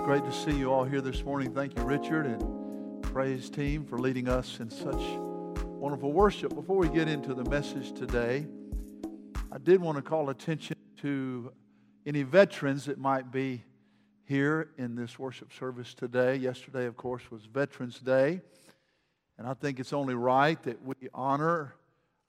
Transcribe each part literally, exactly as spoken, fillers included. Great to see you all here this morning. Thank you, Richard and praise team, for leading us in such wonderful worship. Before we get into the message today, I did want to call attention to any veterans that might be here in this worship service today. Yesterday, of course, was Veterans Day, and I think it's only right that we honor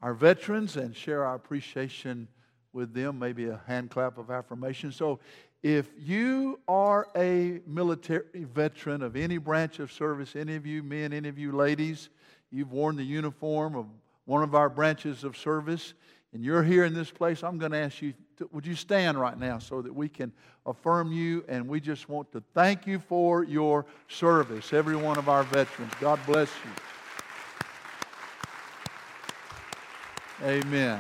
our veterans and share our appreciation with them, maybe a hand clap of affirmation. So if you are a military veteran of any branch of service, any of you men, any of you ladies, you've worn the uniform of one of our branches of service, and you're here in this place, I'm going to ask you, to, would you stand right now so that we can affirm you, and we just want to thank you for your service, every one of our veterans. God bless you. Amen.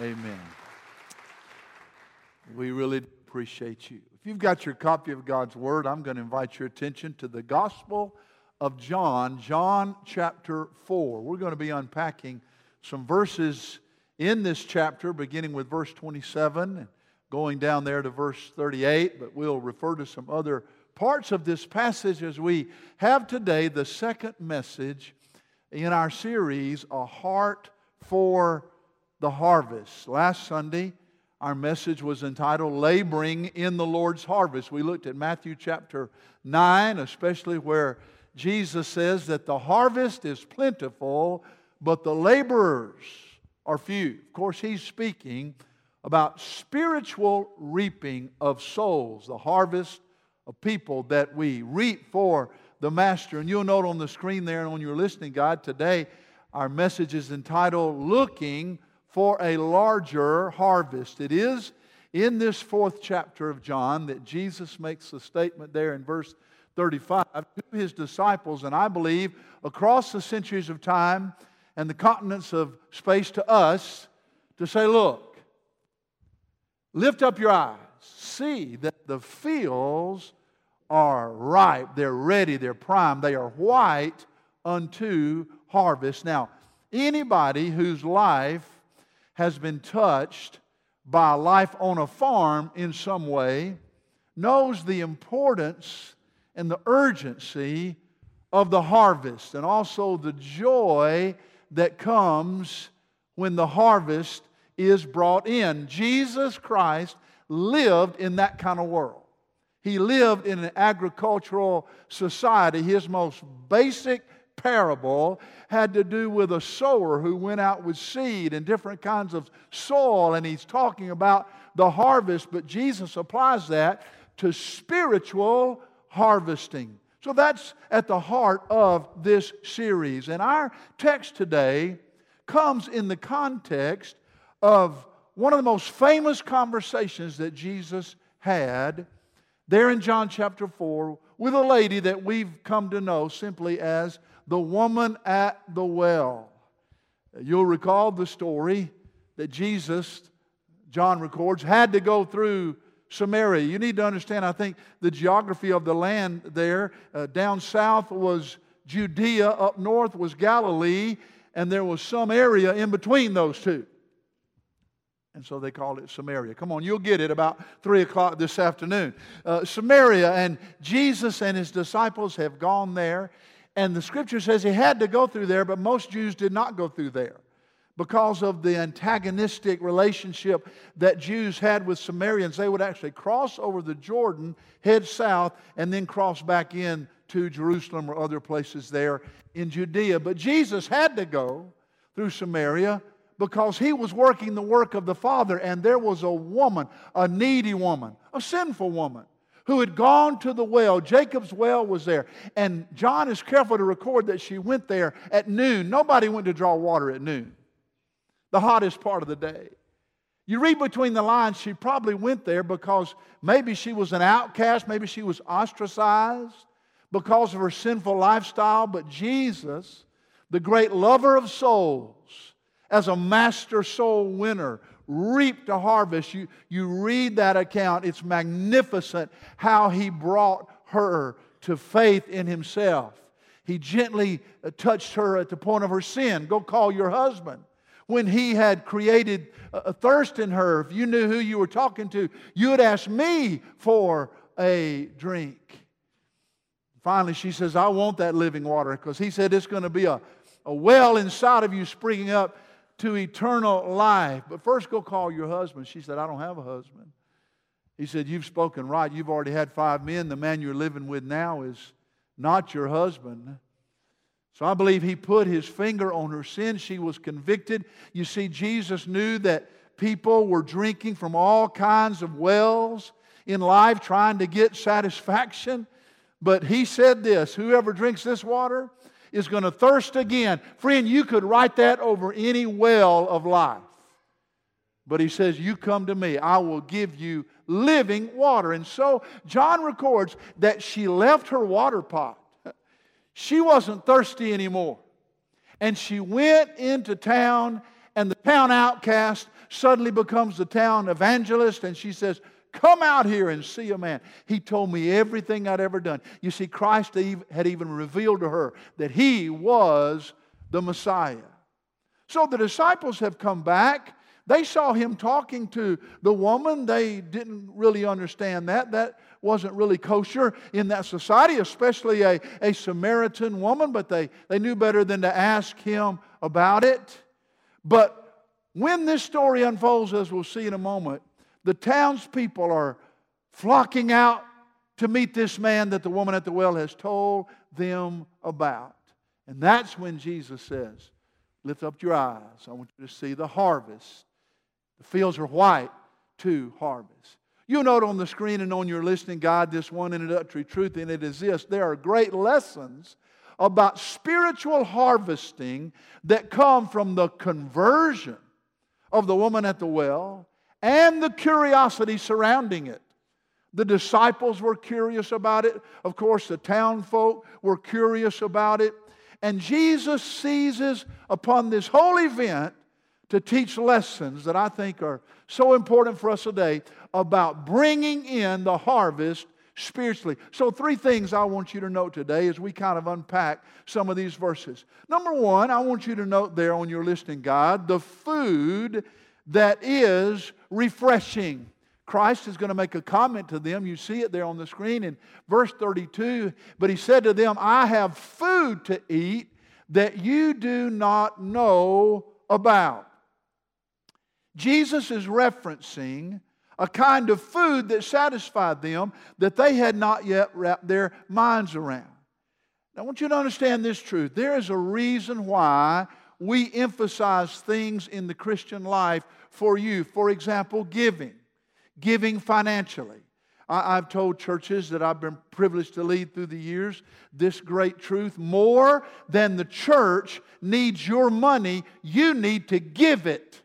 Amen. We really do appreciate you. If you've got your copy of God's Word, I'm going to invite your attention to the Gospel of John, John chapter four. We're going to be unpacking some verses in this chapter, beginning with verse twenty-seven and going down there to verse thirty-eight, but we'll refer to some other parts of this passage as we have today the second message in our series, A Heart for the Harvest. Last Sunday, our message was entitled Laboring in the Lord's Harvest. We looked at Matthew chapter nine, especially where Jesus says that the harvest is plentiful, but the laborers are few. Of course, he's speaking about spiritual reaping of souls, the harvest of people that we reap for the Master. And you'll note on the screen there and on your listening guide today, our message is entitled Looking for a Larger Harvest. It is in this fourth chapter of John that Jesus makes the statement there in verse thirty-five to his disciples, and I believe across the centuries of time and the continents of space to us, to say, look, lift up your eyes, see that the fields are ripe, they're ready, they're prime, they are white unto harvest. Now, anybody whose life has been touched by life on a farm in some way knows the importance and the urgency of the harvest, and also the joy that comes when the harvest is brought in. Jesus Christ lived in that kind of world. He lived in an agricultural society. His most basic parable had to do with a sower who went out with seed and different kinds of soil, and he's talking about the harvest, but Jesus applies that to spiritual harvesting. So that's at the heart of this series. And our text today comes in the context of one of the most famous conversations that Jesus had there in John chapter four with a lady that we've come to know simply as the woman at the well. You'll recall the story that Jesus, John records, had to go through Samaria. You need to understand, I think, the geography of the land there. Uh, down south was Judea, up north was Galilee, and there was some area in between those two. And so they called it Samaria. Come on, you'll get it about three o'clock this afternoon. Uh, Samaria, and Jesus and his disciples have gone there. And the scripture says he had to go through there, but most Jews did not go through there because of the antagonistic relationship that Jews had with Samaritans. They would actually cross over the Jordan, head south, and then cross back in to Jerusalem or other places there in Judea. But Jesus had to go through Samaria because he was working the work of the Father, and there was a woman, a needy woman, a sinful woman, who had gone to the well. Jacob's well was there. And John is careful to record that she went there at noon. Nobody went to draw water at noon, the hottest part of the day. You read between the lines, she probably went there because maybe she was an outcast, maybe she was ostracized because of her sinful lifestyle. But Jesus, the great lover of souls, as a master soul winner, reaped a harvest. You, you read that account. It's magnificent how he brought her to faith in himself. he gently touched her at the point of her sin. Go call your husband. When he had created a thirst in her, if you knew who you were talking to, you would ask me for a drink. Finally, she says, I want that living water, because he said it's going to be a, a well inside of you springing up to eternal life. But first, go call your husband. She said, I don't have a husband. He said, you've spoken right. You've already had five men. The man you're living with now is not your husband. So I believe he put his finger on her sin. She was convicted. You see, Jesus knew that people were drinking from all kinds of wells in life, trying to get satisfaction. But he said this, whoever drinks this water is going to thirst again. Friend, you could write that over any well of life. But he says, you come to me, I will give you living water. And so John records that she left her water pot. She wasn't thirsty anymore. And she went into town, and the town outcast suddenly becomes the town evangelist, and she says, come out here and see a man. He told me everything I'd ever done. You see, Christ had even revealed to her that he was the Messiah. So the disciples have come back. They saw him talking to the woman. They didn't really understand that. That wasn't really kosher in that society, especially a, a Samaritan woman, but they, they knew better than to ask him about it. But when this story unfolds, as we'll see in a moment, the townspeople are flocking out to meet this man that the woman at the well has told them about. And that's when Jesus says, lift up your eyes. I want you to see the harvest. The fields are white to harvest. You'll note on the screen and on your listening guide this one introductory truth, and it is this. There are great lessons about spiritual harvesting that come from the conversion of the woman at the well and the curiosity surrounding it. The disciples were curious about it. Of course, the town folk were curious about it. And Jesus seizes upon this whole event to teach lessons that I think are so important for us today about bringing in the harvest spiritually. So three things I want you to note today as we kind of unpack some of these verses. Number one, I want you to note there on your listening guide, the food that is refreshing. Christ is going to make a comment to them. You see it there on the screen in verse thirty-two. But he said to them, I have food to eat that you do not know about. Jesus is referencing a kind of food that satisfied them that they had not yet wrapped their minds around. Now, I want you to understand this truth. There is a reason why we emphasize things in the Christian life for you. For example, giving. Giving financially. I, I've told churches that I've been privileged to lead through the years this great truth. More than the church needs your money, you need to give it,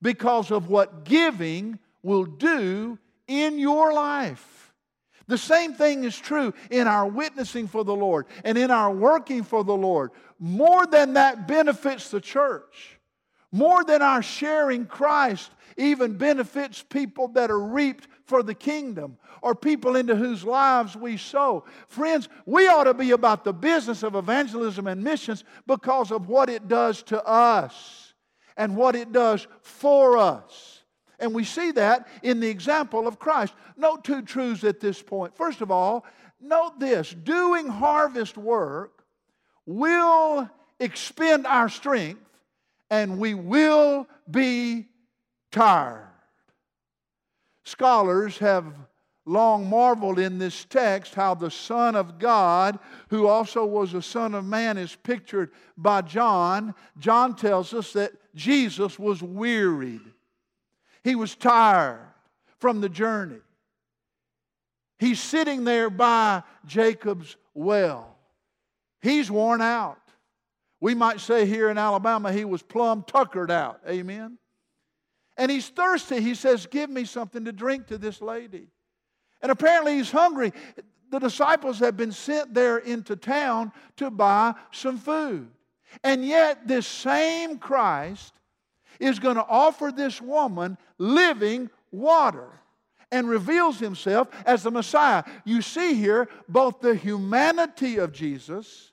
because of what giving will do in your life. The same thing is true in our witnessing for the Lord and in our working for the Lord. More than that benefits the church. More than our sharing Christ even benefits people that are reaped for the kingdom, or people into whose lives we sow. Friends, we ought to be about the business of evangelism and missions because of what it does to us and what it does for us. And we see that in the example of Christ. Note two truths at this point. First of all, note this. Doing harvest work will expend our strength, and we will be tired. Scholars have long marveled in this text how the Son of God, who also was a Son of Man, is pictured by John. John tells us that Jesus was wearied. He was tired from the journey. He's sitting there by Jacob's well. He's worn out. We might say here in Alabama, he was plumb tuckered out. Amen? And he's thirsty. He says, give me something to drink to this lady. And apparently he's hungry. The disciples have been sent there into town to buy some food. And yet this same Christ is going to offer this woman living water and reveals himself as the Messiah. You see here both the humanity of Jesus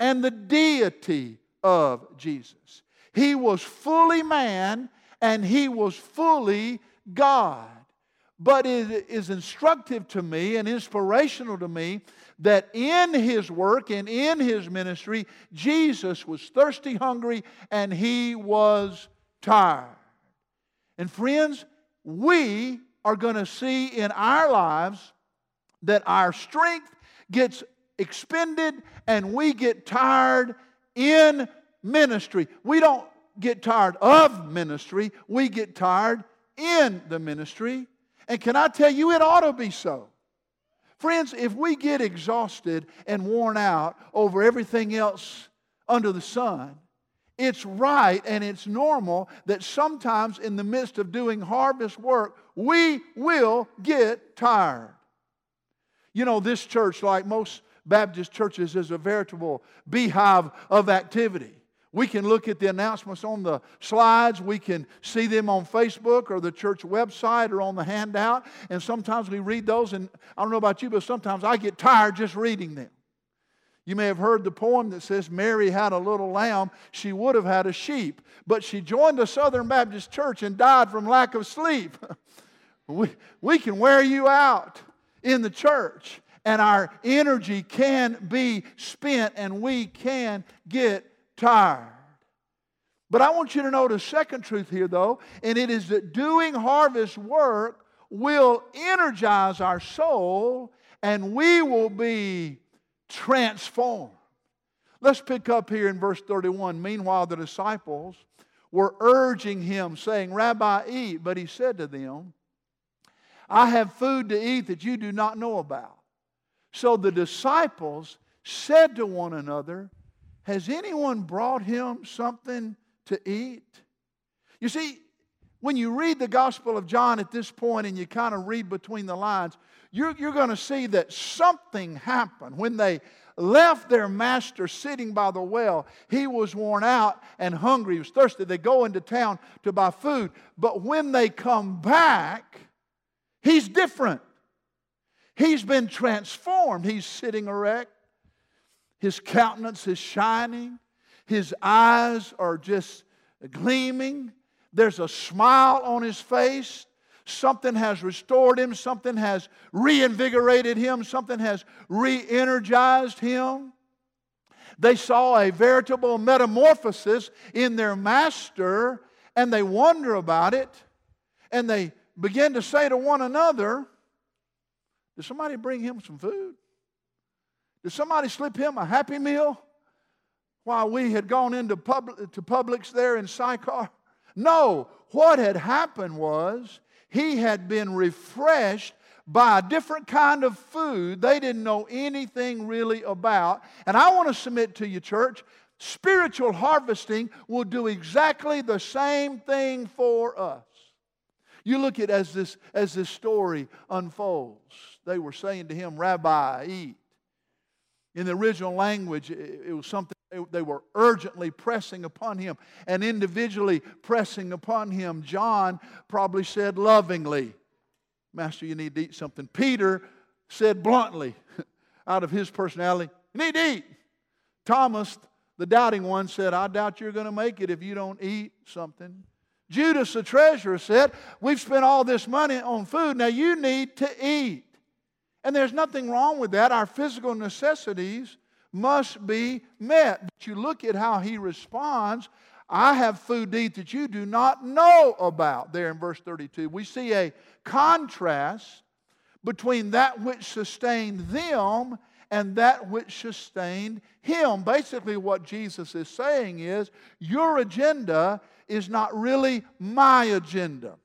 and the deity of Jesus. He was fully man and he was fully God. But it is instructive to me and inspirational to me that in his work and in his ministry, Jesus was thirsty, hungry, and he was tired. And friends, we are going to see in our lives that our strength gets expended and we get tired in ministry. We don't get tired of ministry. We get tired in the ministry. And can I tell you, it ought to be so. Friends, if we get exhausted and worn out over everything else under the sun, it's right and it's normal that sometimes in the midst of doing harvest work, we will get tired. You know, this church, like most Baptist churches, is a veritable beehive of activity. We can look at the announcements on the slides. We can see them on Facebook or the church website or on the handout. And sometimes we read those, and I don't know about you, but sometimes I get tired just reading them. You may have heard the poem that says, Mary had a little lamb, she would have had a sheep, but she joined a Southern Baptist church and died from lack of sleep. we, we can wear you out in the church, and our energy can be spent, and we can get tired. But I want you to notice second truth here, though, and it is that doing harvest work will energize our soul, and we will be transformed. Let's pick up here in verse thirty-one. Meanwhile, the disciples were urging him, saying, Rabbi, eat. But he said to them, I have food to eat that you do not know about. So the disciples said to one another, has anyone brought him something to eat? You see, when you read the Gospel of John at this point and you kind of read between the lines, you're, you're going to see that something happened. When they left their master sitting by the well, he was worn out and hungry. He was thirsty. They go into town to buy food. But when they come back, he's different. He's been transformed. He's sitting erect. His countenance is shining. His eyes are just gleaming. There's a smile on his face. Something has restored him. Something has reinvigorated him. Something has re-energized him. They saw a veritable metamorphosis in their master, and they wonder about it. And they begin to say to one another, did somebody bring him some food? Did somebody slip him a Happy Meal while we had gone into pub- to Publix there in Sychar? No, what had happened was he had been refreshed by a different kind of food they didn't know anything really about. And I want to submit to you, church, spiritual harvesting will do exactly the same thing for us. You look at as this, as this story unfolds. They were saying to him, Rabbi, eat. In the original language, it was something they were urgently pressing upon him and individually pressing upon him. John probably said lovingly, Master, you need to eat something. Peter said bluntly, out of his personality, you need to eat. Thomas, the doubting one, said, I doubt you're going to make it if you don't eat something. Judas, the treasurer, said, we've spent all this money on food, now you need to eat. And there's nothing wrong with that. Our physical necessities must be met. But you look at how he responds. I have food to eat that you do not know about. There in verse thirty-two, we see a contrast between that which sustained them and that which sustained him. Basically what Jesus is saying is, your agenda is not really my agenda.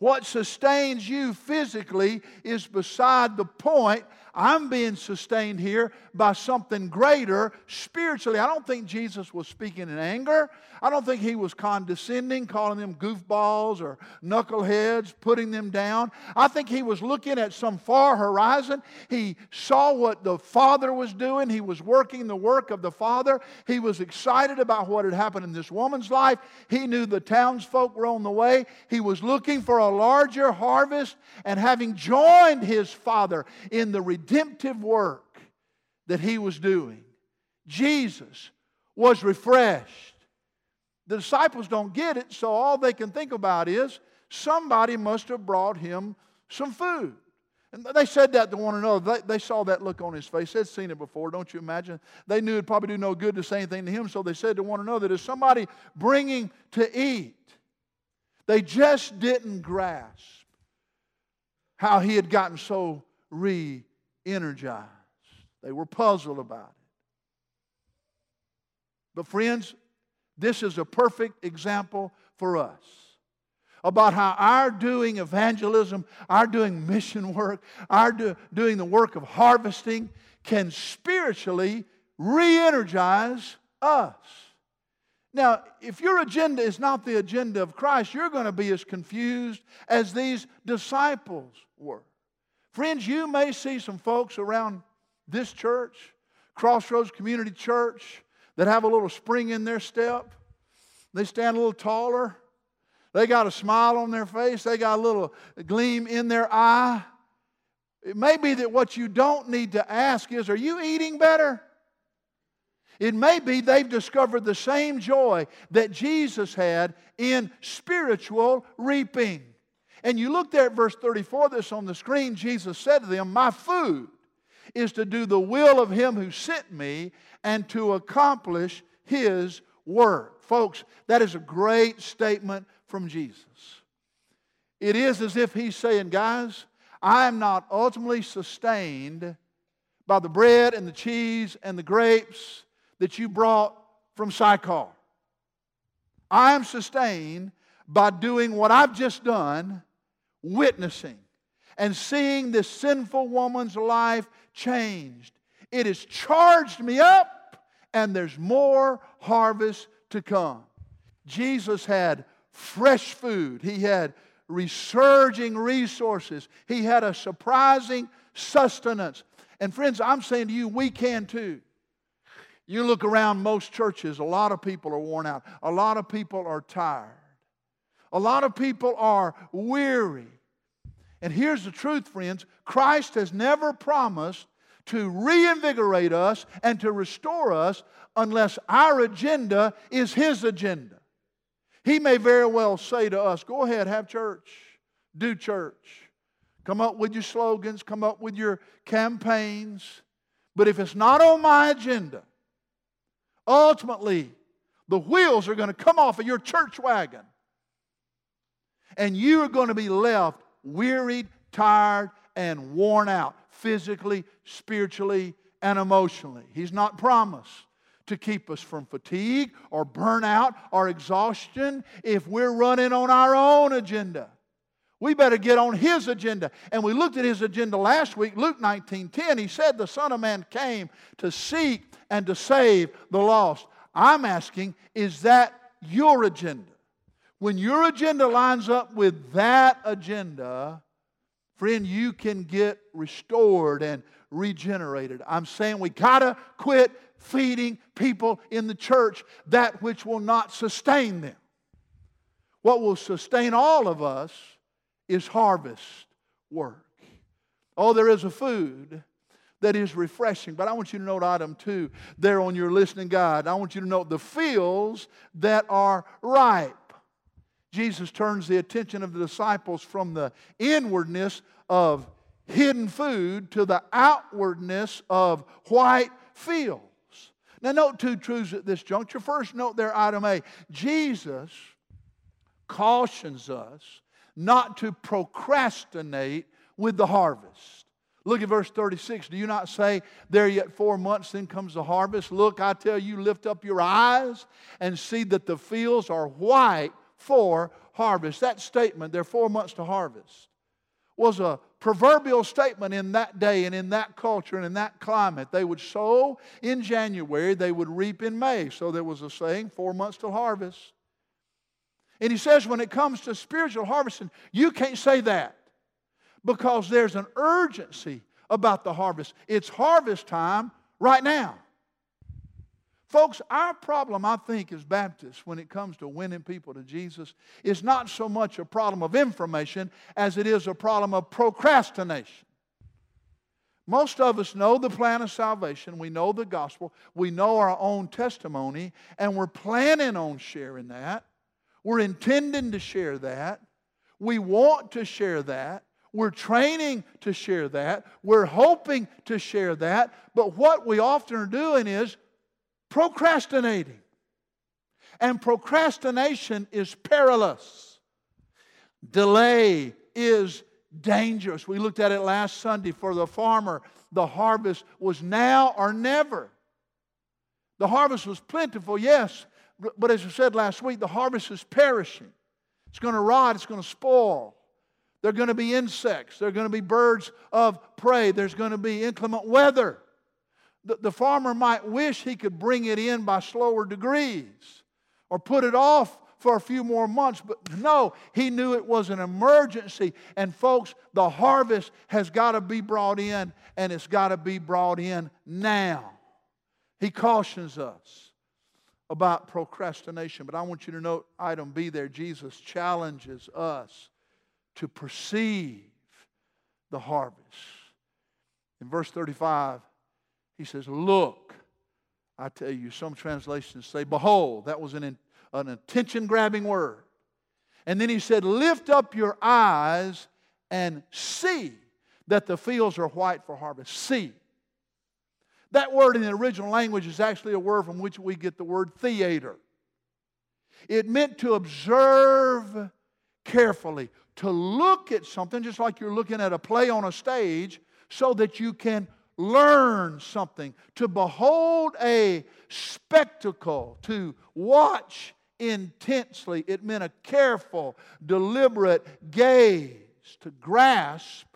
What sustains you physically is beside the point. I'm being sustained here by something greater spiritually. I don't think Jesus was speaking in anger. I don't think he was condescending, calling them goofballs or knuckleheads, putting them down. I think he was looking at some far horizon. He saw what the Father was doing. He was working the work of the Father. He was excited about what had happened in this woman's life. He knew the townsfolk were on the way. He was looking for a larger harvest, and having joined his Father in the redemptive work that he was doing, Jesus was refreshed. The disciples don't get it, so all they can think about is somebody must have brought him some food. And they said that to one another. They, they saw that look on his face. They'd seen it before, don't you imagine? They knew it'd probably do no good to say anything to him, so they said to one another, "Is somebody bringing to eat?" They just didn't grasp how he had gotten so re-energized. They were puzzled about it. But friends, this is a perfect example for us about how our doing evangelism, our doing mission work, our do, doing the work of harvesting can spiritually re-energize us. Now, if your agenda is not the agenda of Christ, you're going to be as confused as these disciples were. Friends, you may see some folks around this church, Crossroads Community Church, that have a little spring in their step. They stand a little taller. They got a smile on their face. They got a little gleam in their eye. It may be that what you don't need to ask is, are you eating better? It may be they've discovered the same joy that Jesus had in spiritual reaping. And you look there at verse thirty-four, that's on the screen. Jesus said to them, "My food is to do the will of him who sent me and to accomplish his work." Folks, that is a great statement from Jesus. It is as if he's saying, guys, I am not ultimately sustained by the bread and the cheese and the grapes that you brought from Sychar. I am sustained by doing what I've just done, witnessing and seeing this sinful woman's life changed. It has charged me up, and there's more harvest to come. Jesus had fresh food. He had resurging resources. He had a surprising sustenance. And friends, I'm saying to you, we can too. You look around most churches, a lot of people are worn out. A lot of people are tired. A lot of people are weary. And here's the truth, friends. Christ has never promised to reinvigorate us and to restore us unless our agenda is his agenda. He may very well say to us, go ahead, have church, do church. Come up with your slogans, come up with your campaigns. But if it's not on my agenda, ultimately the wheels are going to come off of your church wagon. And you are going to be left wearied, tired, and worn out physically, spiritually, and emotionally. He's not promised to keep us from fatigue or burnout or exhaustion if we're running on our own agenda. We better get on his agenda. And we looked at his agenda last week, Luke nineteen ten. He said the Son of Man came to seek and to save the lost. I'm asking, is that your agenda? When your agenda lines up with that agenda, friend, you can get restored and regenerated. I'm saying we gotta quit feeding people in the church that which will not sustain them. What will sustain all of us is harvest work. Oh, there is a food that is refreshing, but I want you to note item two there on your listening guide. I want you to note the fields that are ripe. Jesus turns the attention of the disciples from the inwardness of hidden food to the outwardness of white fields. Now note two truths at this juncture. First, note there item A. Jesus cautions us not to procrastinate with the harvest. Look at verse thirty-six. Do you not say, there yet four months, then comes the harvest? Look, I tell you, lift up your eyes and see that the fields are white for harvest. That statement, there are four months to harvest, was a proverbial statement in that day and in that culture and in that climate. They would sow in January, they would reap in May. So there was a saying, four months to harvest. And he says when it comes to spiritual harvesting, you can't say that because there's an urgency about the harvest. It's harvest time right now. Folks, our problem, I think, as Baptists when it comes to winning people to Jesus is not so much a problem of information as it is a problem of procrastination. Most of us know the plan of salvation. We know the gospel. We know our own testimony, and we're planning on sharing that. We're intending to share that. We want to share that. We're training to share that. We're hoping to share that. But what we often are doing is procrastinating. And procrastination is perilous. Delay is dangerous. We looked at it last Sunday. For the farmer, the harvest was now or never. The harvest was plentiful, yes. But as we said last week, the harvest is perishing. It's going to rot. It's going to spoil. There are going to be insects. There are going to be birds of prey. There's going to be inclement weather. The, the farmer might wish he could bring it in by slower degrees or put it off for a few more months, but no, he knew it was an emergency. And folks, the harvest has got to be brought in, and it's got to be brought in now. He cautions us about procrastination, but I want you to note item B there. Jesus challenges us to perceive the harvest. In verse thirty-five, he says, look, I tell you, some translations say, behold. That was an, an attention-grabbing word. And then he said, lift up your eyes and see that the fields are white for harvest. See. That word in the original language is actually a word from which we get the word theater. It meant to observe carefully, to look at something, just like you're looking at a play on a stage, so that you can learn something, to behold a spectacle, to watch intensely. It meant a careful, deliberate gaze, to grasp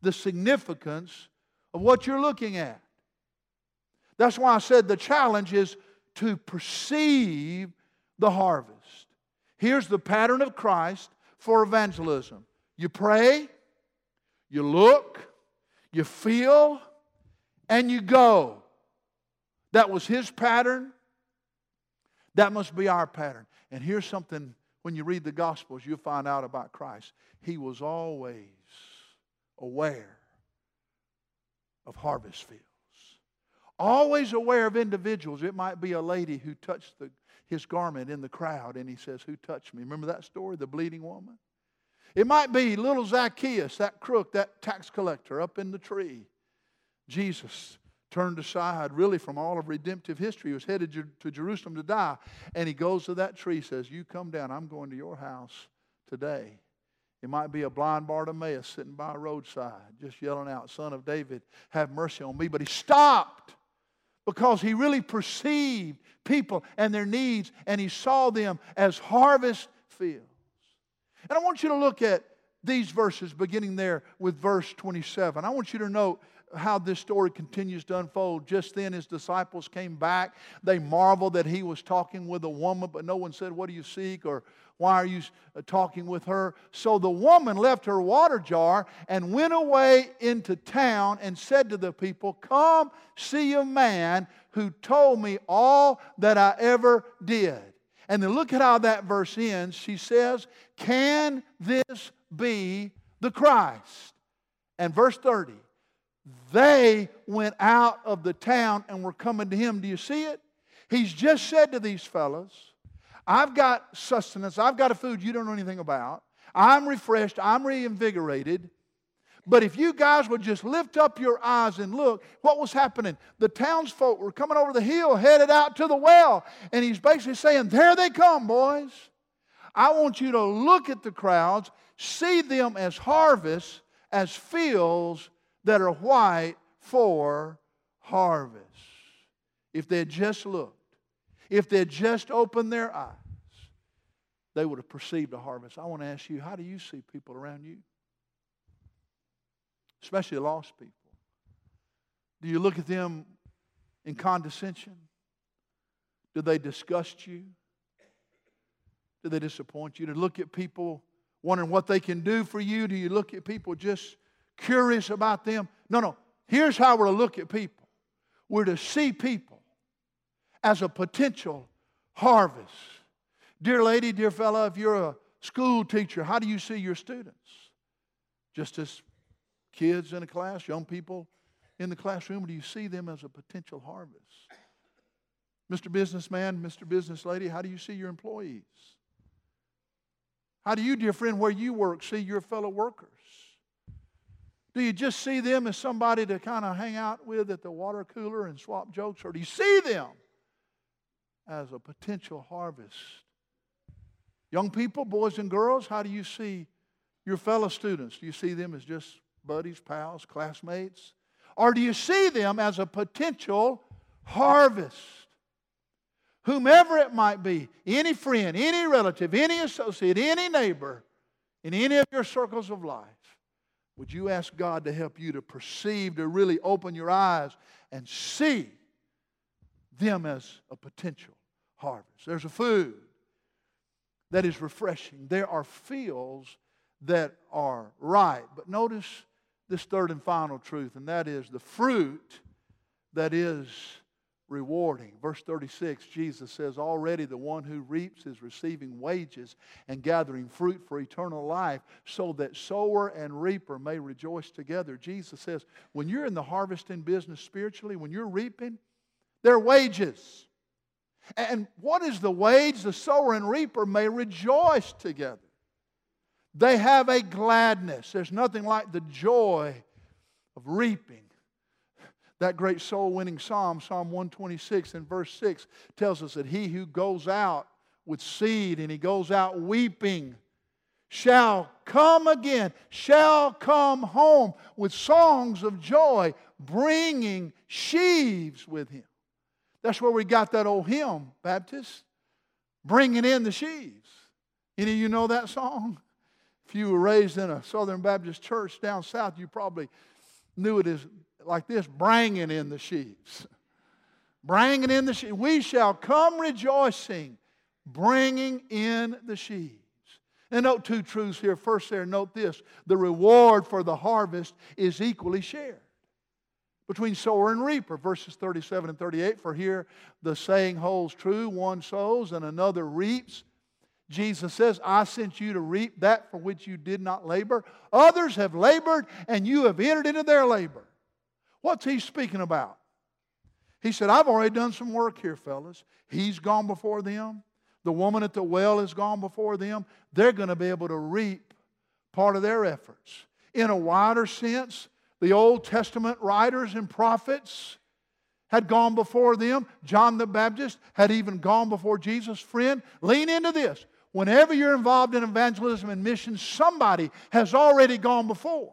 the significance of what you're looking at. That's why I said the challenge is to perceive the harvest. Here's the pattern of Christ for evangelism. You pray, you look, you feel, and you go. That was his pattern. That must be our pattern. And here's something, when you read the Gospels, you'll find out about Christ. He was always aware of harvest fields. Always aware of individuals. It might be a lady who touched the his garment in the crowd, and he says, who touched me? Remember that story, the bleeding woman? It might be little Zacchaeus, that crook, that tax collector up in the tree. Jesus turned aside really from all of redemptive history. He was headed to Jerusalem to die, and he goes to that tree, says, you come down, I'm going to your house today. It might be a blind Bartimaeus sitting by a roadside just yelling out, Son of David, have mercy on me. But he stopped because he really perceived people and their needs, and he saw them as harvest fields. And I want you to look at these verses beginning there with verse twenty-seven. I want you to note how this story continues to unfold. Just then his disciples came back. They marveled that he was talking with a woman, but no one said, what do you seek? Or why are you talking with her? So the woman left her water jar and went away into town and said to the people, come see a man who told me all that I ever did. And then look at how that verse ends. She says, can this be the Christ? And verse thirty, they went out of the town and were coming to him. Do you see it? He's just said to these fellows, I've got sustenance. I've got a food you don't know anything about. I'm refreshed. I'm reinvigorated. But if you guys would just lift up your eyes and look, what was happening? The townsfolk were coming over the hill, headed out to the well. And he's basically saying, there they come, boys. I want you to look at the crowds, see them as harvests, as fields that are white for harvest. If they just look. If they had just opened their eyes, they would have perceived a harvest. I want to ask you, how do you see people around you? Especially lost people. Do you look at them in condescension? Do they disgust you? Do they disappoint you? Do you look at people wondering what they can do for you? Do you look at people just curious about them? No, no. Here's how we're to look at people. We're to see people as a potential harvest. Dear lady, dear fellow, if you're a school teacher, how do you see your students? Just as kids in a class, young people in the classroom, or do you see them as a potential harvest? Mister Businessman, Mister Business Lady, how do you see your employees? How do you, dear friend, where you work, see your fellow workers? Do you just see them as somebody to kind of hang out with at the water cooler and swap jokes, or do you see them as a potential harvest? Young people, boys and girls, how do you see your fellow students? Do you see them as just buddies, pals, classmates? Or do you see them as a potential harvest? Whomever it might be, any friend, any relative, any associate, any neighbor, in any of your circles of life, would you ask God to help you to perceive, to really open your eyes and see them as a potential harvest? There's a food that is refreshing. There are fields that are ripe. But notice this third and final truth, and that is the fruit that is rewarding. Verse thirty-six, Jesus says, already the one who reaps is receiving wages and gathering fruit for eternal life, so that sower and reaper may rejoice together. Jesus says, when you're in the harvesting business spiritually, when you're reaping, there are wages. And what is the wage? The sower and reaper may rejoice together. They have a gladness. There's nothing like the joy of reaping. That great soul-winning psalm, Psalm one twenty-six and verse six, tells us that he who goes out with seed and he goes out weeping shall come again, shall come home with songs of joy, bringing sheaves with him. That's where we got that old hymn, Baptist, bringing in the sheaves. Any of you know that song? If you were raised in a Southern Baptist church down south, you probably knew it as like this, bringing in the sheaves. Bringing in the sheaves. We shall come rejoicing, bringing in the sheaves. And note two truths here. First there, note this. The reward for the harvest is equally shared between sower and reaper, verses thirty-seven and thirty-eight. For here the saying holds true, one sows and another reaps. Jesus says, I sent you to reap that for which you did not labor. Others have labored and you have entered into their labor. What's he speaking about? He said, I've already done some work here, fellas. He's gone before them. The woman at the well has gone before them. They're going to be able to reap part of their efforts. In a wider sense, the Old Testament writers and prophets had gone before them. John the Baptist had even gone before Jesus. Friend, lean into this. Whenever you're involved in evangelism and missions, somebody has already gone before.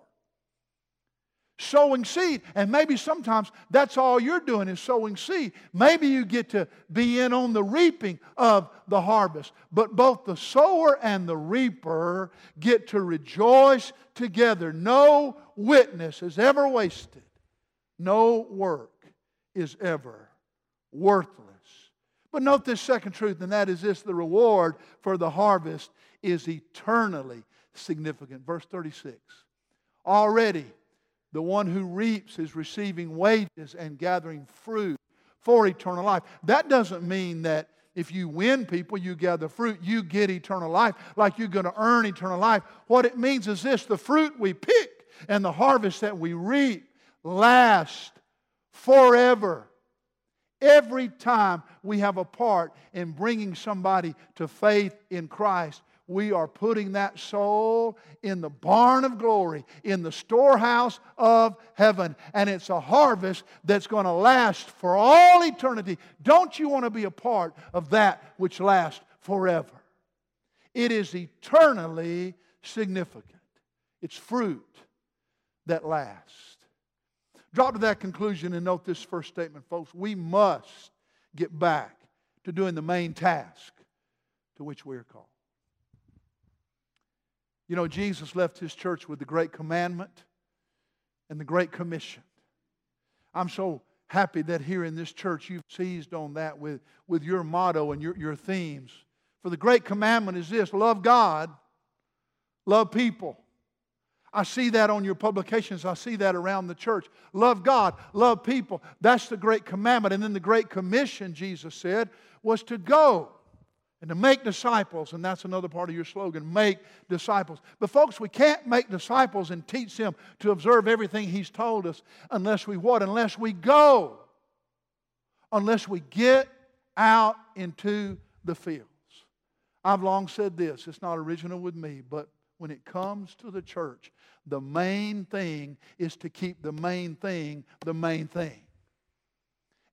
Sowing seed, and maybe sometimes that's all you're doing is sowing seed. Maybe you get to be in on the reaping of the harvest. But both the sower and the reaper get to rejoice together. No witness is ever wasted. No work is ever worthless. But note this second truth, and that is this: the reward for the harvest is eternally significant. Verse thirty-six, already the one who reaps is receiving wages and gathering fruit for eternal life. That doesn't mean that if you win people, you gather fruit, you get eternal life, like you're going to earn eternal life. What it means is this: the fruit we pick and the harvest that we reap last forever. Every time we have a part in bringing somebody to faith in Christ, we are putting that soul in the barn of glory, in the storehouse of heaven. And it's a harvest that's going to last for all eternity. Don't you want to be a part of that which lasts forever? It is eternally significant. It's fruit that lasts. Drop to that conclusion and note this first statement, folks. We must get back to doing the main task to which we are called. You know, Jesus left his church with the great commandment and the great commission. I'm so happy that here in this church you've seized on that with, with your motto and your, your themes. For the great commandment is this: love God, love people. I see that on your publications. I see that around the church. Love God, love people. That's the great commandment. And then the great commission, Jesus said, was to go and to make disciples, and that's another part of your slogan, make disciples. But folks, we can't make disciples and teach them to observe everything He's told us unless we what? Unless we go. Unless we get out into the fields. I've long said this, it's not original with me, but when it comes to the church, the main thing is to keep the main thing the main thing.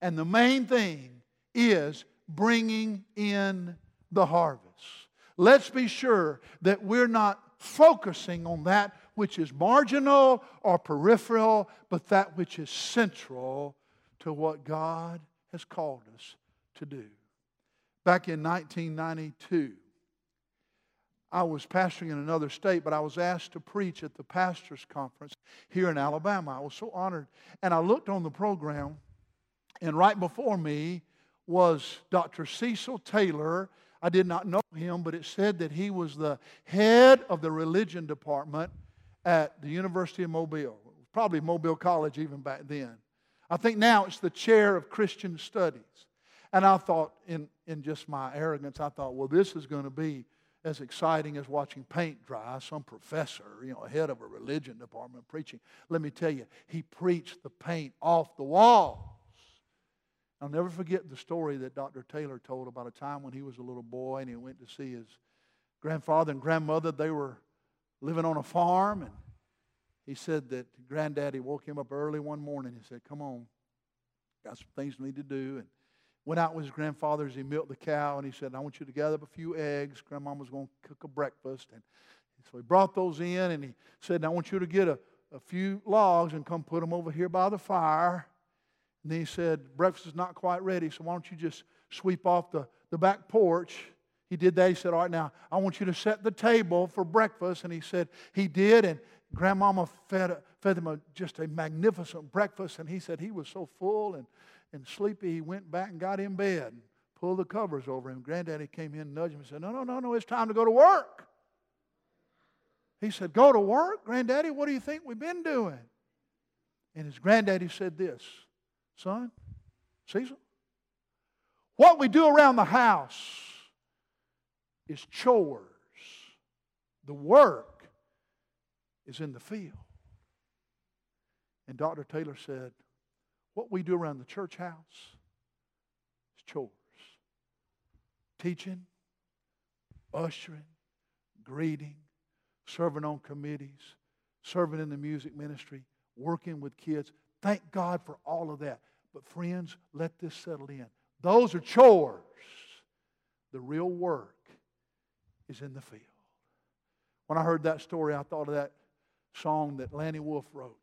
And the main thing is bringing in the harvest. Let's be sure that we're not focusing on that which is marginal or peripheral, but that which is central to what God has called us to do. Back in nineteen ninety-two, I was pastoring in another state, but I was asked to preach at the pastor's conference here in Alabama. I was so honored. And I looked on the program, and right before me was Doctor Cecil Taylor. I did not know him, but it said that he was the head of the religion department at the University of Mobile. Probably Mobile College even back then. I think now it's the chair of Christian studies. And I thought, in, in just my arrogance, I thought, well, this is going to be as exciting as watching paint dry, some professor, you know, head of a religion department preaching. Let me tell you, he preached the paint off the walls. I'll never forget the story that Doctor Taylor told about a time when he was a little boy and he went to see his grandfather and grandmother. They were living on a farm, and he said that Granddaddy woke him up early one morning. He said, come on, got some things we need to do. And went out with his grandfather as he milked the cow, and he said, I want you to gather up a few eggs. Grandmama's going to cook a breakfast. And so he brought those in, and he said, I want you to get a, a few logs and come put them over here by the fire. And then he said, breakfast is not quite ready, so why don't you just sweep off the, the back porch. He did that. He said, all right, now, I want you to set the table for breakfast. And he said, he did, and Grandmama fed, fed him a, just a magnificent breakfast. And he said he was so full and And sleepy, he went back and got in bed and pulled the covers over him. Granddaddy came in and nudged him and said, no, no, no, no, it's time to go to work. He said, go to work? Granddaddy, what do you think we've been doing? And his granddaddy said this, son, Cecil, what we do around the house is chores. The work is in the field. And Doctor Taylor said, what we do around the church house is chores. Teaching, ushering, greeting, serving on committees, serving in the music ministry, working with kids. Thank God for all of that. But friends, let this settle in. Those are chores. The real work is in the field. When I heard that story, I thought of that song that Lanny Wolf wrote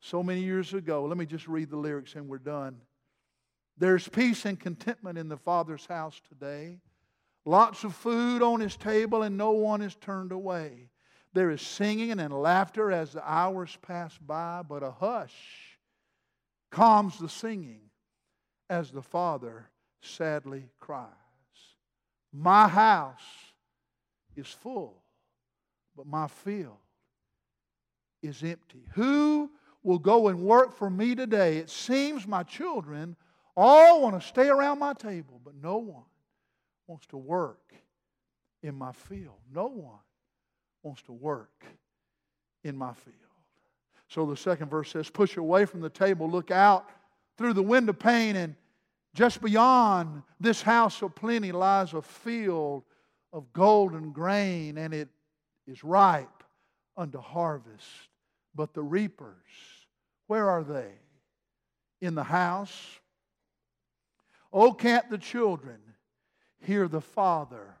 so many years ago. Let me just read the lyrics and we're done. There's peace and contentment in the Father's house today. Lots of food on His table and no one is turned away. There is singing and laughter as the hours pass by, but a hush calms the singing as the Father sadly cries. My house is full, but my field is empty. Who will go and work for me today? It seems my children all want to stay around my table, but no one wants to work in my field. No one wants to work in my field. So the second verse says, push away from the table, look out through the window pane, and just beyond this house of plenty lies a field of golden grain, and it is ripe unto harvest. But the reapers, where are they? In the house? Oh, can't the children hear the Father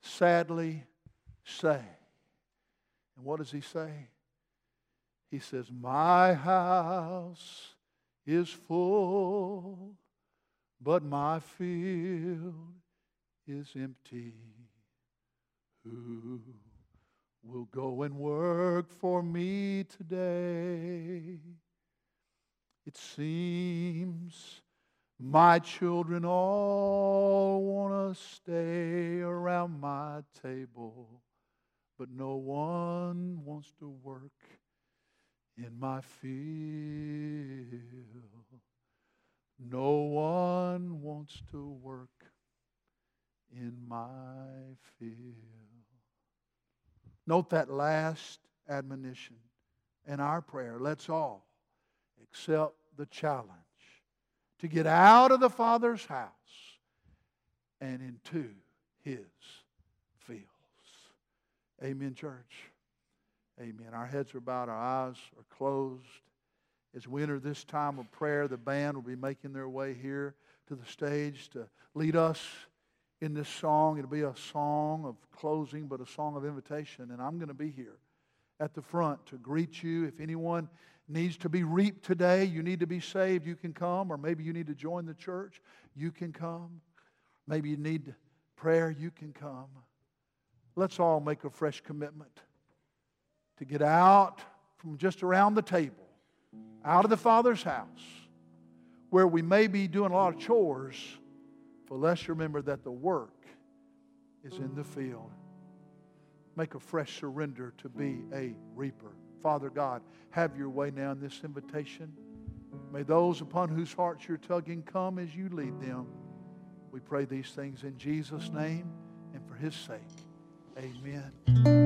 sadly say? And what does He say? He says, my house is full, but my field is empty. Who will go and work for me today? It seems my children all want to stay around my table, but no one wants to work in my field. No one wants to work in my field. Note that last admonition in our prayer. Let's all accept the challenge to get out of the Father's house and into His fields. Amen, church. Amen. Our heads are bowed, our eyes are closed. As we enter this time of prayer, the band will be making their way here to the stage to lead us in this song. It'll be a song of closing, but a song of invitation. And I'm going to be here at the front to greet you. If anyone needs to be reaped today, you need to be saved, you can come. Or maybe you need to join the church, you can come. Maybe you need prayer, you can come. Let's all make a fresh commitment to get out from just around the table, out of the Father's house, where we may be doing a lot of chores, but let's remember that the work is in the field. Make a fresh surrender to be a reaper. Father God, have your way now in this invitation. May those upon whose hearts you're tugging come as you lead them. We pray these things in Jesus' name and for His sake. Amen.